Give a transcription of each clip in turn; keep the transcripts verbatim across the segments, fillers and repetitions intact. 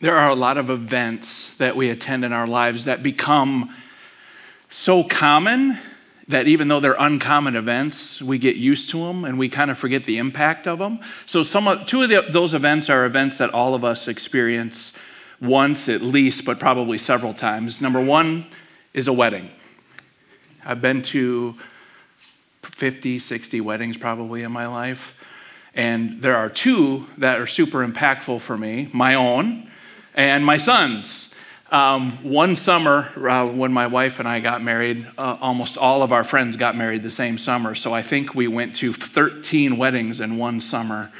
There are a lot of events that we attend in our lives that become so common that even though they're uncommon events, we get used to them and we kind of forget the impact of them. So some of, two of the, those events are events that all of us experience once at least, but probably several times. Number one is a wedding. I've been to fifty, sixty weddings probably in my life. And there are two that are super impactful for me, my own and my son's. Um, one summer, uh, when my wife and I got married, uh, almost all of our friends got married the same summer. So I think we went to thirteen weddings in one summer.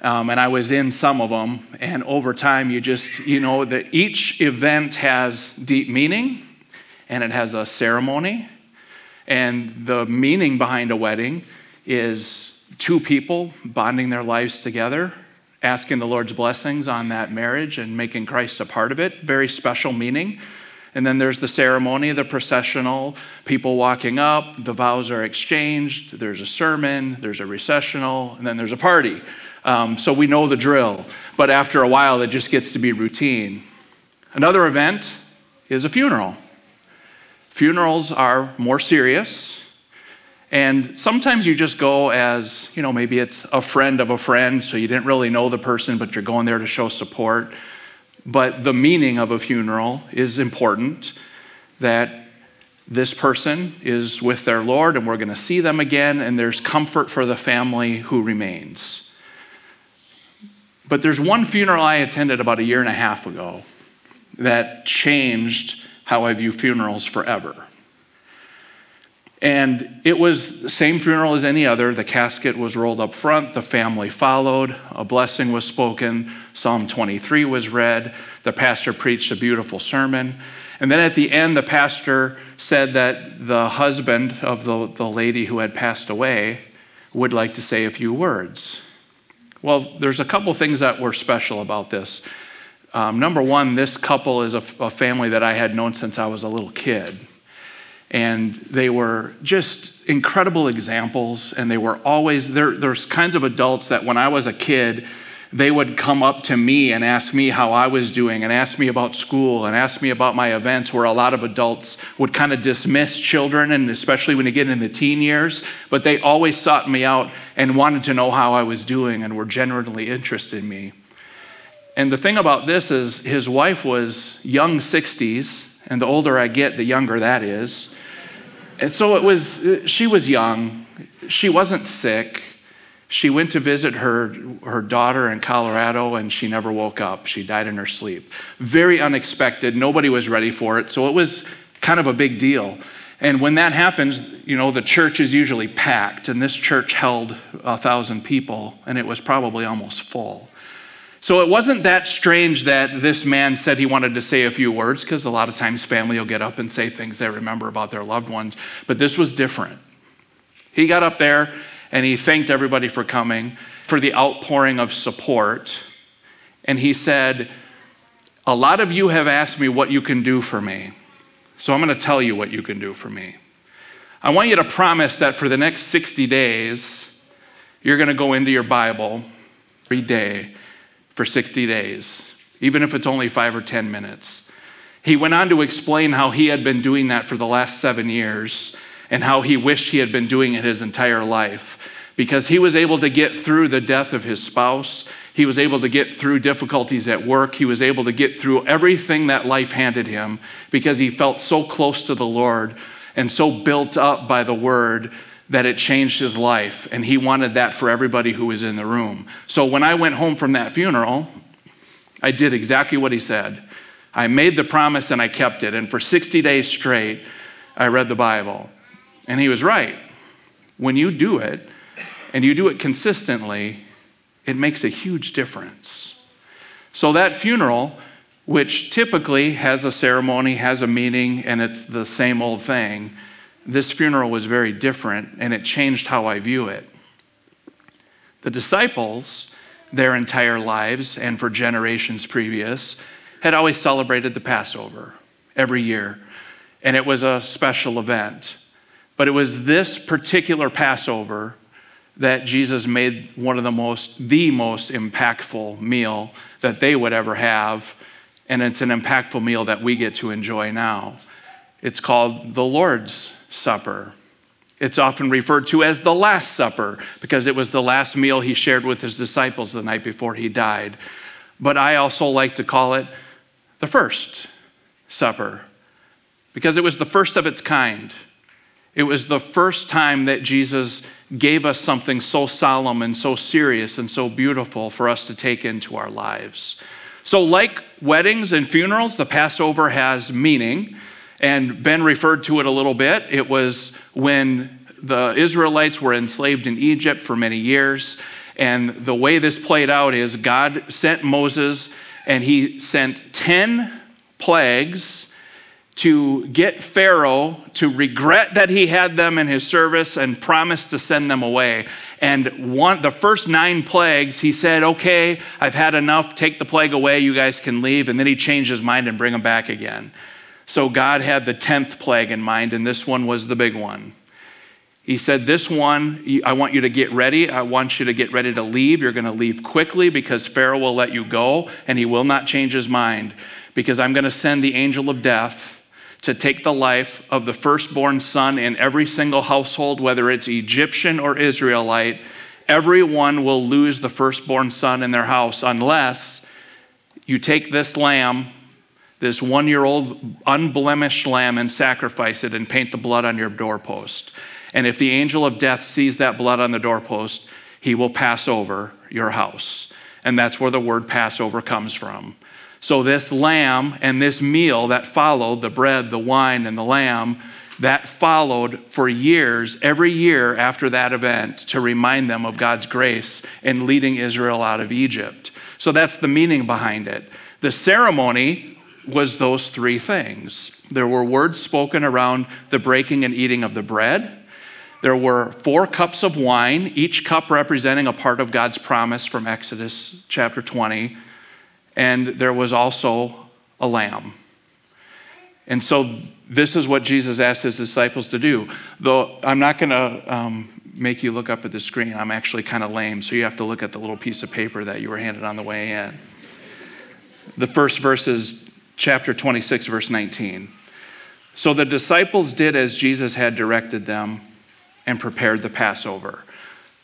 Um, and I was in some of them. And over time, you just, you know, that each event has deep meaning and it has a ceremony. And the meaning behind a wedding is two people bonding their lives together, asking the Lord's blessings on that marriage and making Christ a part of it. Very special meaning. And then there's the ceremony, the processional, people walking up, the vows are exchanged, there's a sermon, there's a recessional, and then there's a party. Um, so we know the drill. But after a while, it just gets to be routine. Another event is a funeral. Funerals are more serious. And sometimes you just go as, you know, maybe it's a friend of a friend, so you didn't really know the person, but you're going there to show support. But the meaning of a funeral is important, that this person is with their Lord and we're going to see them again, and there's comfort for the family who remains. But there's one funeral I attended about a year and a half ago that changed how I view funerals forever. And it was the same funeral as any other. The casket was rolled up front. The family followed. A blessing was spoken. Psalm twenty-three was read. The pastor preached a beautiful sermon. And then at the end, the pastor said that the husband of the, the lady who had passed away would like to say a few words. Well, there's a couple things that were special about this. Um, number one, this couple is a, a family that I had known since I was a little kid. And they were just incredible examples, and they were always, there. there's kinds of adults that when I was a kid, they would come up to me and ask me how I was doing, and ask me about school, and ask me about my events, where a lot of adults would kind of dismiss children, and especially when you get in the teen years, but they always sought me out and wanted to know how I was doing and were genuinely interested in me. And the thing about this is his wife was young sixties, and the older I get, the younger that is. And so it was, she was young. She wasn't sick. She went to visit her, her daughter in Colorado, and she never woke up. She died in her sleep. Very unexpected. Nobody was ready for it. So it was kind of a big deal. And when that happens, you know, the church is usually packed. And this church held a thousand people, and it was probably almost full. So it wasn't that strange that this man said he wanted to say a few words, because a lot of times family will get up and say things they remember about their loved ones. But this was different. He got up there and he thanked everybody for coming, for the outpouring of support. And he said, a lot of you have asked me what you can do for me. So I'm going to tell you what you can do for me. I want you to promise that for the next sixty days, you're going to go into your Bible every day for sixty days, even if it's only five or ten minutes. He went on to explain how he had been doing that for the last seven years and how he wished he had been doing it his entire life, because he was able to get through the death of his spouse. He was able to get through difficulties at work. He was able to get through everything that life handed him because he felt so close to the Lord and so built up by the word that it changed his life, and he wanted that for everybody who was in the room. So when I went home from that funeral, I did exactly what he said. I made the promise and I kept it, and for sixty days straight, I read the Bible. And he was right. When you do it, and you do it consistently, it makes a huge difference. So that funeral, which typically has a ceremony, has a meaning, and it's the same old thing, this funeral was very different, and it changed how I view it. The disciples, their entire lives and for generations previous, had always celebrated the Passover every year, and it was a special event. But it was this particular Passover that Jesus made one of the most, the most impactful meal that they would ever have, and it's an impactful meal that we get to enjoy now. It's called the Lord's Supper. It's often referred to as the Last Supper because it was the last meal he shared with his disciples the night before he died. But I also like to call it the First Supper because it was the first of its kind. It was the first time that Jesus gave us something so solemn and so serious and so beautiful for us to take into our lives. So like weddings and funerals, the Passover has meaning, and Ben referred to it a little bit. It was when the Israelites were enslaved in Egypt for many years, and the way this played out is God sent Moses, and he sent ten plagues to get Pharaoh to regret that he had them in his service and promise to send them away. And one, the first nine plagues, he said, okay, I've had enough, take the plague away, you guys can leave. And then he changed his mind and bring them back again. So God had the tenth plague in mind, and this one was the big one. He said, this one, I want you to get ready. I want you to get ready to leave. You're going to leave quickly because Pharaoh will let you go, and he will not change his mind because I'm going to send the angel of death to take the life of the firstborn son in every single household, whether it's Egyptian or Israelite. Everyone will lose the firstborn son in their house unless you take this lamb, this one-year-old unblemished lamb, and sacrifice it and paint the blood on your doorpost. And if the angel of death sees that blood on the doorpost, he will pass over your house. And that's where the word Passover comes from. So this lamb and this meal that followed, the bread, the wine, and the lamb, that followed for years, every year after that event, to remind them of God's grace in leading Israel out of Egypt. So that's the meaning behind it. The ceremony was those three things. There were words spoken around the breaking and eating of the bread. There were four cups of wine, each cup representing a part of God's promise from Exodus chapter twenty. And there was also a lamb. And so this is what Jesus asked his disciples to do. Though I'm not going to um, make you look up at the screen. I'm actually kind of lame, so you have to look at the little piece of paper that you were handed on the way in. The first verse is chapter twenty-six, verse nineteen. So the disciples did as Jesus had directed them and prepared the Passover.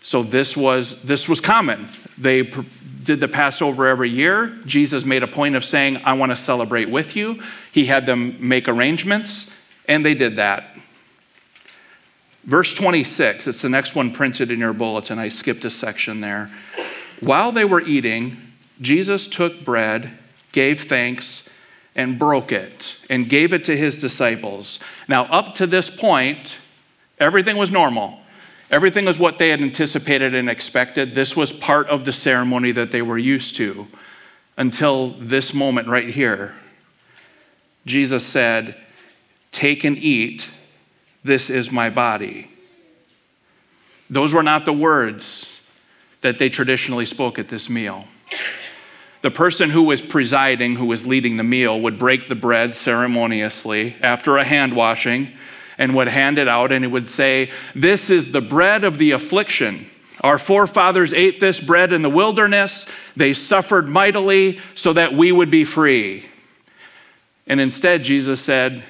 So this was this was common. They pre- did the Passover every year. Jesus made a point of saying, I want to celebrate with you. He had them make arrangements, and they did that. Verse twenty-six, it's the next one printed in your bulletin. I skipped a section there. While they were eating, Jesus took bread, gave thanks, and broke it, and gave it to his disciples. Now, up to this point, everything was normal. Everything was what they had anticipated and expected. This was part of the ceremony that they were used to until this moment right here. Jesus said, take and eat. This is my body. Those were not the words that they traditionally spoke at this meal. The person who was presiding, who was leading the meal, would break the bread ceremoniously after a hand washing, and would hand it out, and it would say, this is the bread of the affliction. Our forefathers ate this bread in the wilderness. They suffered mightily so that we would be free. And instead, Jesus said,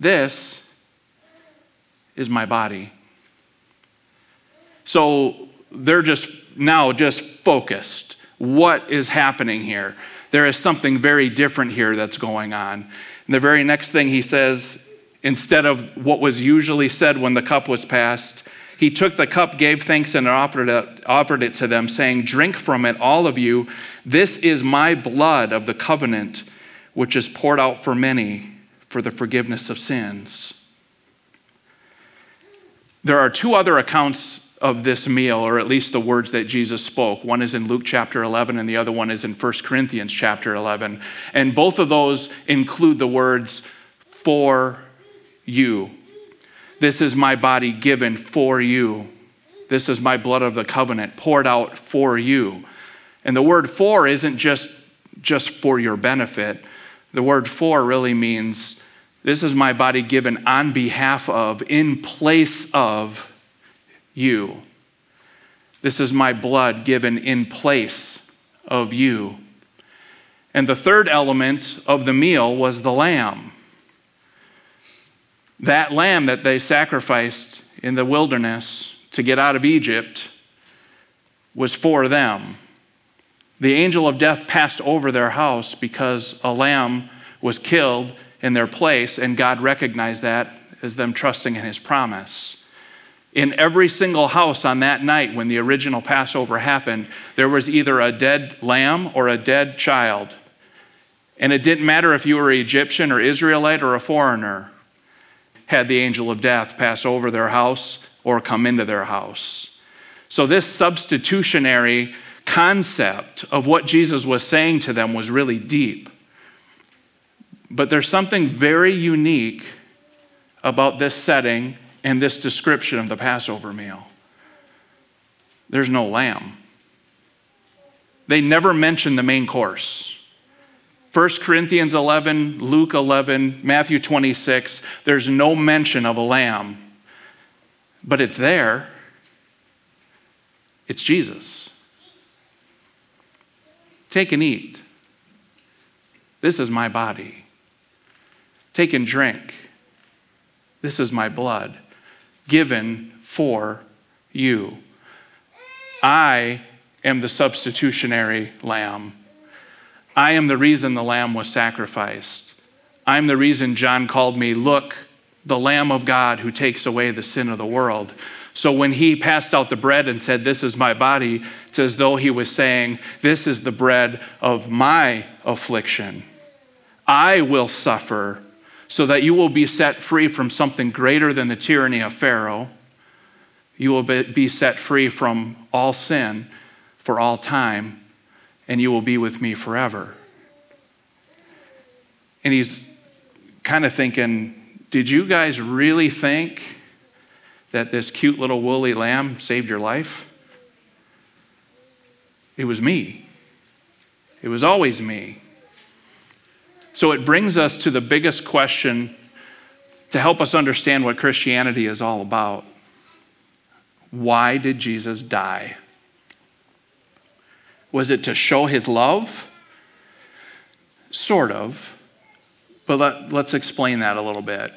this is my body. So they're just now just focused. What is happening here? There is something very different here that's going on. And the very next thing he says, instead of what was usually said when the cup was passed, he took the cup, gave thanks, and offered it, offered it to them, saying, drink from it, all of you. This is my blood of the covenant, which is poured out for many for the forgiveness of sins. There are two other accounts of this meal, or at least the words that Jesus spoke. One is in Luke chapter eleven, and the other one is in First Corinthians chapter eleven. And both of those include the words, for you. This is my body given for you. This is my blood of the covenant poured out for you. And the word for isn't just, just for your benefit. The word for really means this is my body given on behalf of, in place of you. This is my blood given in place of you. And the third element of the meal was the lamb. That lamb that they sacrificed in the wilderness to get out of Egypt was for them. The angel of death passed over their house because a lamb was killed in their place, and God recognized that as them trusting in his promise. In every single house on that night when the original Passover happened, there was either a dead lamb or a dead child. And it didn't matter if you were Egyptian or Israelite or a foreigner, had the angel of death pass over their house or come into their house. So this substitutionary concept of what Jesus was saying to them was really deep. But there's something very unique about this setting and this description of the Passover meal. There's no lamb. They never mention the main course. First Corinthians eleven, Luke eleven, Matthew twenty-six, there's no mention of a lamb, but it's there. It's Jesus. Take and eat. This is my body. Take and drink. This is my blood given for you. I am the substitutionary lamb. I am the reason the lamb was sacrificed. I'm the reason John called me, look, the Lamb of God who takes away the sin of the world. So when he passed out the bread and said, this is my body, it's as though he was saying, this is the bread of my affliction. I will suffer so that you will be set free from something greater than the tyranny of Pharaoh. You will be set free from all sin for all time, and you will be with me forever. And he's kind of thinking, did you guys really think that this cute little woolly lamb saved your life? It was me. It was always me. So it brings us to the biggest question to help us understand what Christianity is all about. Why did Jesus die? Was it to show his love? Sort of, but let, let's explain that a little bit.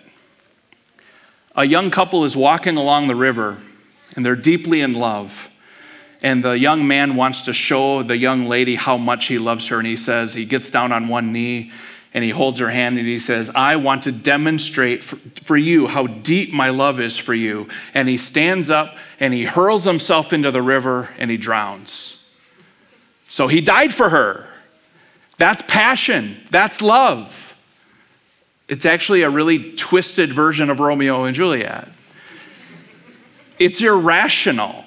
A young couple is walking along the river, and they're deeply in love. And the young man wants to show the young lady how much he loves her, and he says, he gets down on one knee, and he holds her hand, and he says, I want to demonstrate for, for you how deep my love is for you. And he stands up, and he hurls himself into the river, and he drowns. So he died for her. That's passion. That's love. It's actually a really twisted version of Romeo and Juliet. It's irrational.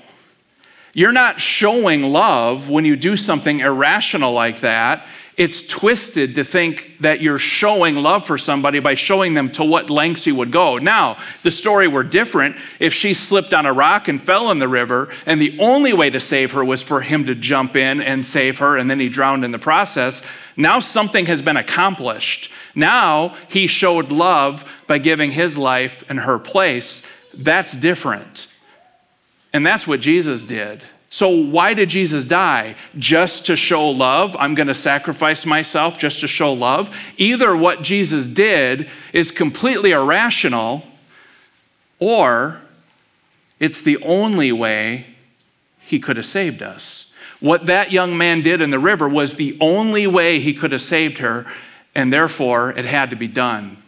You're not showing love when you do something irrational like that. It's twisted to think that you're showing love for somebody by showing them to what lengths you would go. Now, the story were different if she slipped on a rock and fell in the river, and the only way to save her was for him to jump in and save her, and then he drowned in the process. Now something has been accomplished. Now he showed love by giving his life in her place. That's different. And that's what Jesus did. So why did Jesus die? Just to show love? I'm going to sacrifice myself just to show love? Either what Jesus did is completely irrational, or it's the only way he could have saved us. What that young man did in the river was the only way he could have saved her, and therefore it had to be done.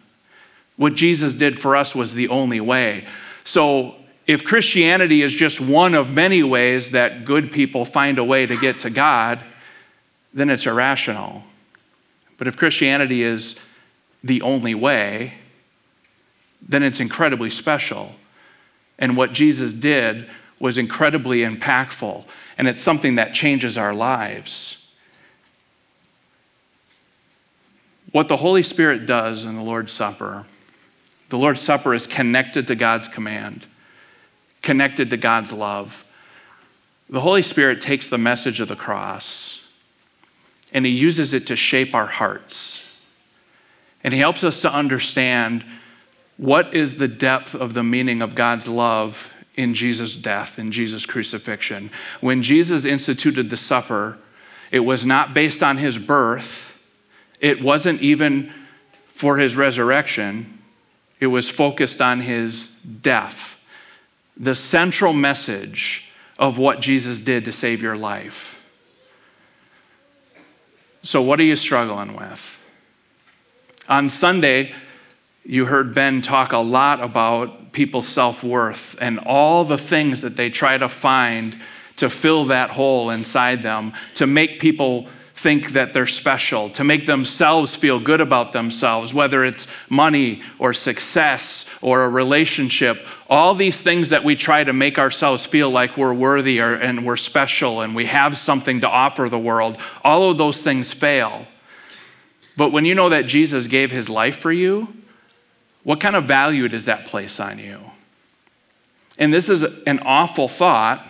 What Jesus did for us was the only way. So if Christianity is just one of many ways that good people find a way to get to God, then it's irrational. But if Christianity is the only way, then it's incredibly special. And what Jesus did was incredibly impactful, and it's something that changes our lives. What the Holy Spirit does in the Lord's Supper, the Lord's Supper is connected to God's command, connected to God's love. The Holy Spirit takes the message of the cross and he uses it to shape our hearts. And he helps us to understand what is the depth of the meaning of God's love in Jesus' death, in Jesus' crucifixion. When Jesus instituted the supper, it was not based on his birth. It wasn't even for his resurrection. It was focused on his death. The central message of what Jesus did to save your life. So what are you struggling with? On Sunday, you heard Ben talk a lot about people's self-worth and all the things that they try to find to fill that hole inside them, to make people think that they're special, to make themselves feel good about themselves, whether it's money or success or a relationship, all these things that we try to make ourselves feel like we're worthy or, and we're special and we have something to offer the world, all of those things fail. But when you know that Jesus gave his life for you, what kind of value does that place on you? And this is an awful thought.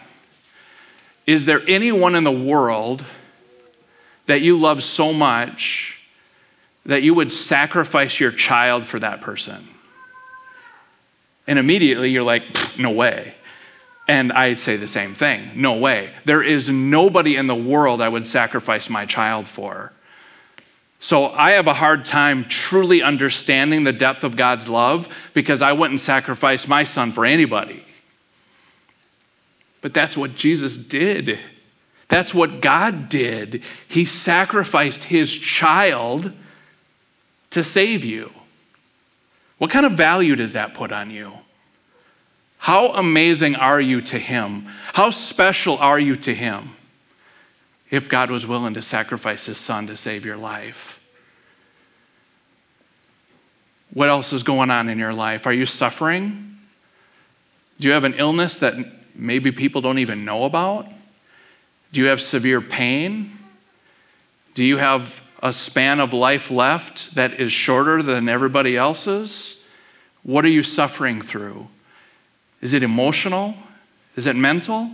Is there anyone in the world that you love so much that you would sacrifice your child for that person? And immediately you're like, no way. And I say the same thing, no way. There is nobody in the world I would sacrifice my child for. So I have a hard time truly understanding the depth of God's love because I wouldn't sacrifice my son for anybody. But that's what Jesus did. That's what God did. He sacrificed his child to save you. What kind of value does that put on you? How amazing are you to him? How special are you to him? If God was willing to sacrifice his son to save your life. What else is going on in your life? Are you suffering? Do you have an illness that maybe people don't even know about? Do you have severe pain? Do you have a span of life left that is shorter than everybody else's? What are you suffering through? Is it emotional? Is it mental?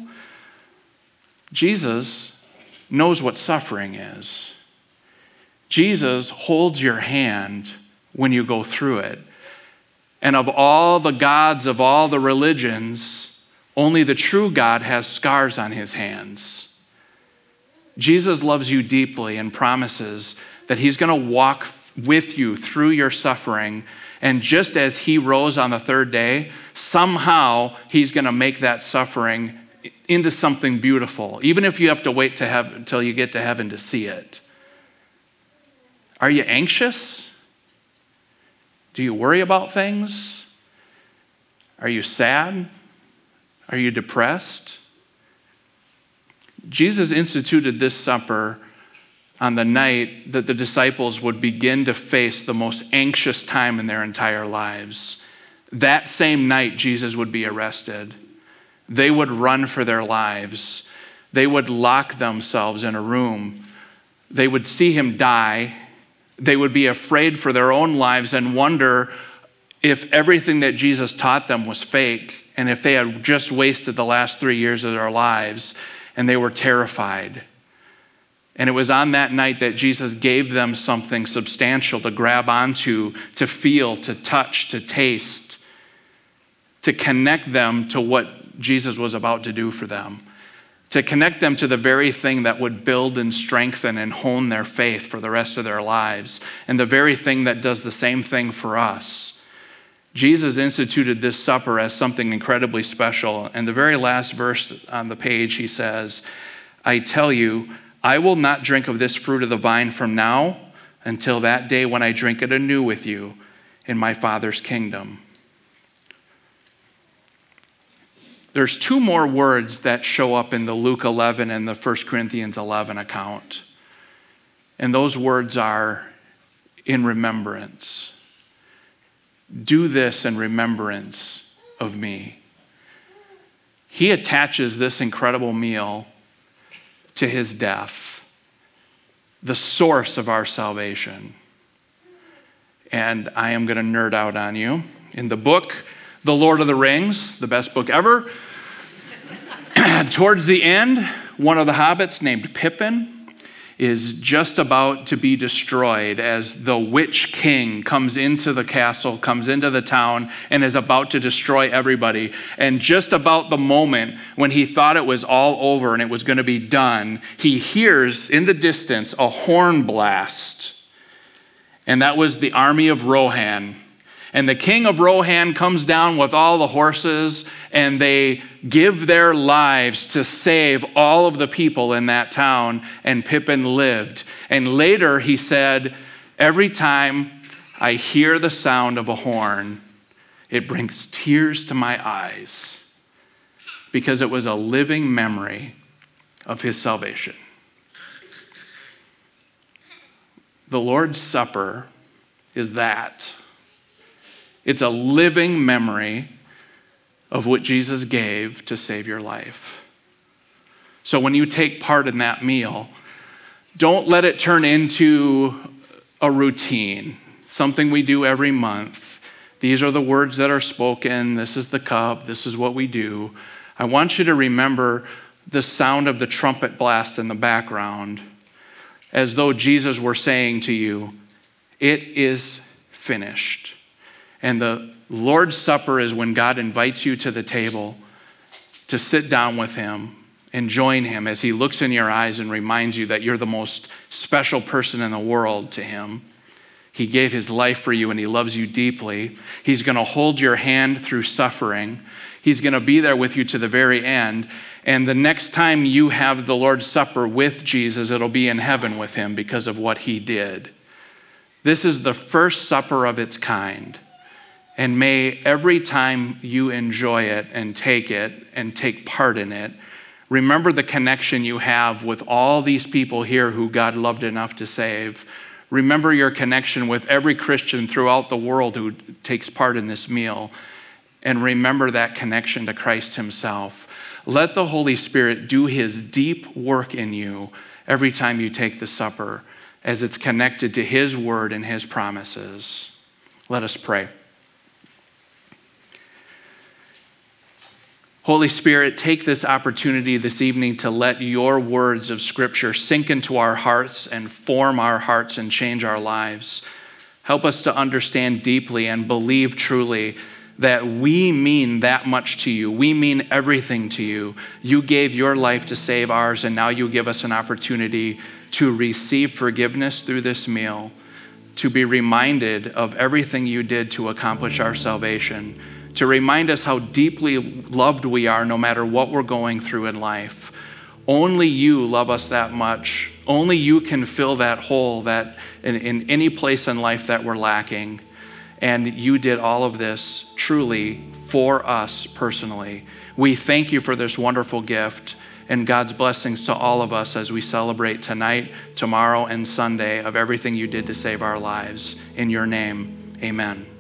Jesus knows what suffering is. Jesus holds your hand when you go through it. And of all the gods, of all the religions, only the true God has scars on his hands. Jesus loves you deeply and promises that he's going to walk with you through your suffering. And just as he rose on the third day, somehow he's going to make that suffering into something beautiful, even if you have to wait to have, until you get to heaven to see it. Are you anxious? Do you worry about things? Are you sad? Are you depressed? Jesus instituted this supper on the night that the disciples would begin to face the most anxious time in their entire lives. That same night, Jesus would be arrested. They would run for their lives. They would lock themselves in a room. They would see him die. They would be afraid for their own lives and wonder if everything that Jesus taught them was fake and if they had just wasted the last three years of their lives, and they were terrified. And it was on that night that Jesus gave them something substantial to grab onto, to feel, to touch, to taste, to connect them to what Jesus was about to do for them, to connect them to the very thing that would build and strengthen and hone their faith for the rest of their lives, and the very thing that does the same thing for us. Jesus instituted this supper as something incredibly special. And the very last verse on the page, he says, I tell you, I will not drink of this fruit of the vine from now until that day when I drink it anew with you in my Father's kingdom. There's two more words that show up in the Luke eleven and the First Corinthians eleven account. And those words are in remembrance. Do this in remembrance of me. He attaches this incredible meal to his death, the source of our salvation. And I am going to nerd out on you. In the book, The Lord of the Rings, the best book ever, towards the end, one of the hobbits named Pippin is just about to be destroyed as the witch king comes into the castle, comes into the town, and is about to destroy everybody. And just about the moment when he thought it was all over and it was going to be done, he hears in the distance a horn blast. And that was the army of Rohan. And the king of Rohan comes down with all the horses, and they give their lives to save all of the people in that town, and Pippin lived. And later he said, every time I hear the sound of a horn, it brings tears to my eyes, because it was a living memory of his salvation. The Lord's Supper is that. It's a living memory of what Jesus gave to save your life. So when you take part in that meal, don't let it turn into a routine, something we do every month. These are the words that are spoken. This is the cup. This is what we do. I want you to remember the sound of the trumpet blast in the background, as though Jesus were saying to you, it is finished. And the Lord's Supper is when God invites you to the table to sit down with him and join him as he looks in your eyes and reminds you that you're the most special person in the world to him. He gave his life for you and he loves you deeply. He's going to hold your hand through suffering. He's going to be there with you to the very end. And the next time you have the Lord's Supper with Jesus, it'll be in heaven with him because of what he did. This is the first supper of its kind. And may every time you enjoy it and take it and take part in it, remember the connection you have with all these people here who God loved enough to save. Remember your connection with every Christian throughout the world who takes part in this meal. And remember that connection to Christ himself. Let the Holy Spirit do his deep work in you every time you take the supper, as it's connected to his word and his promises. Let us pray. Holy Spirit, take this opportunity this evening to let your words of Scripture sink into our hearts and form our hearts and change our lives. Help us to understand deeply and believe truly that we mean that much to you. We mean everything to you. You gave your life to save ours, and now you give us an opportunity to receive forgiveness through this meal, to be reminded of everything you did to accomplish our salvation, to remind us how deeply loved we are no matter what we're going through in life. Only you love us that much. Only you can fill that hole that in, in any place in life that we're lacking. And you did all of this truly for us personally. We thank you for this wonderful gift and God's blessings to all of us as we celebrate tonight, tomorrow, and Sunday of everything you did to save our lives. In your name, amen.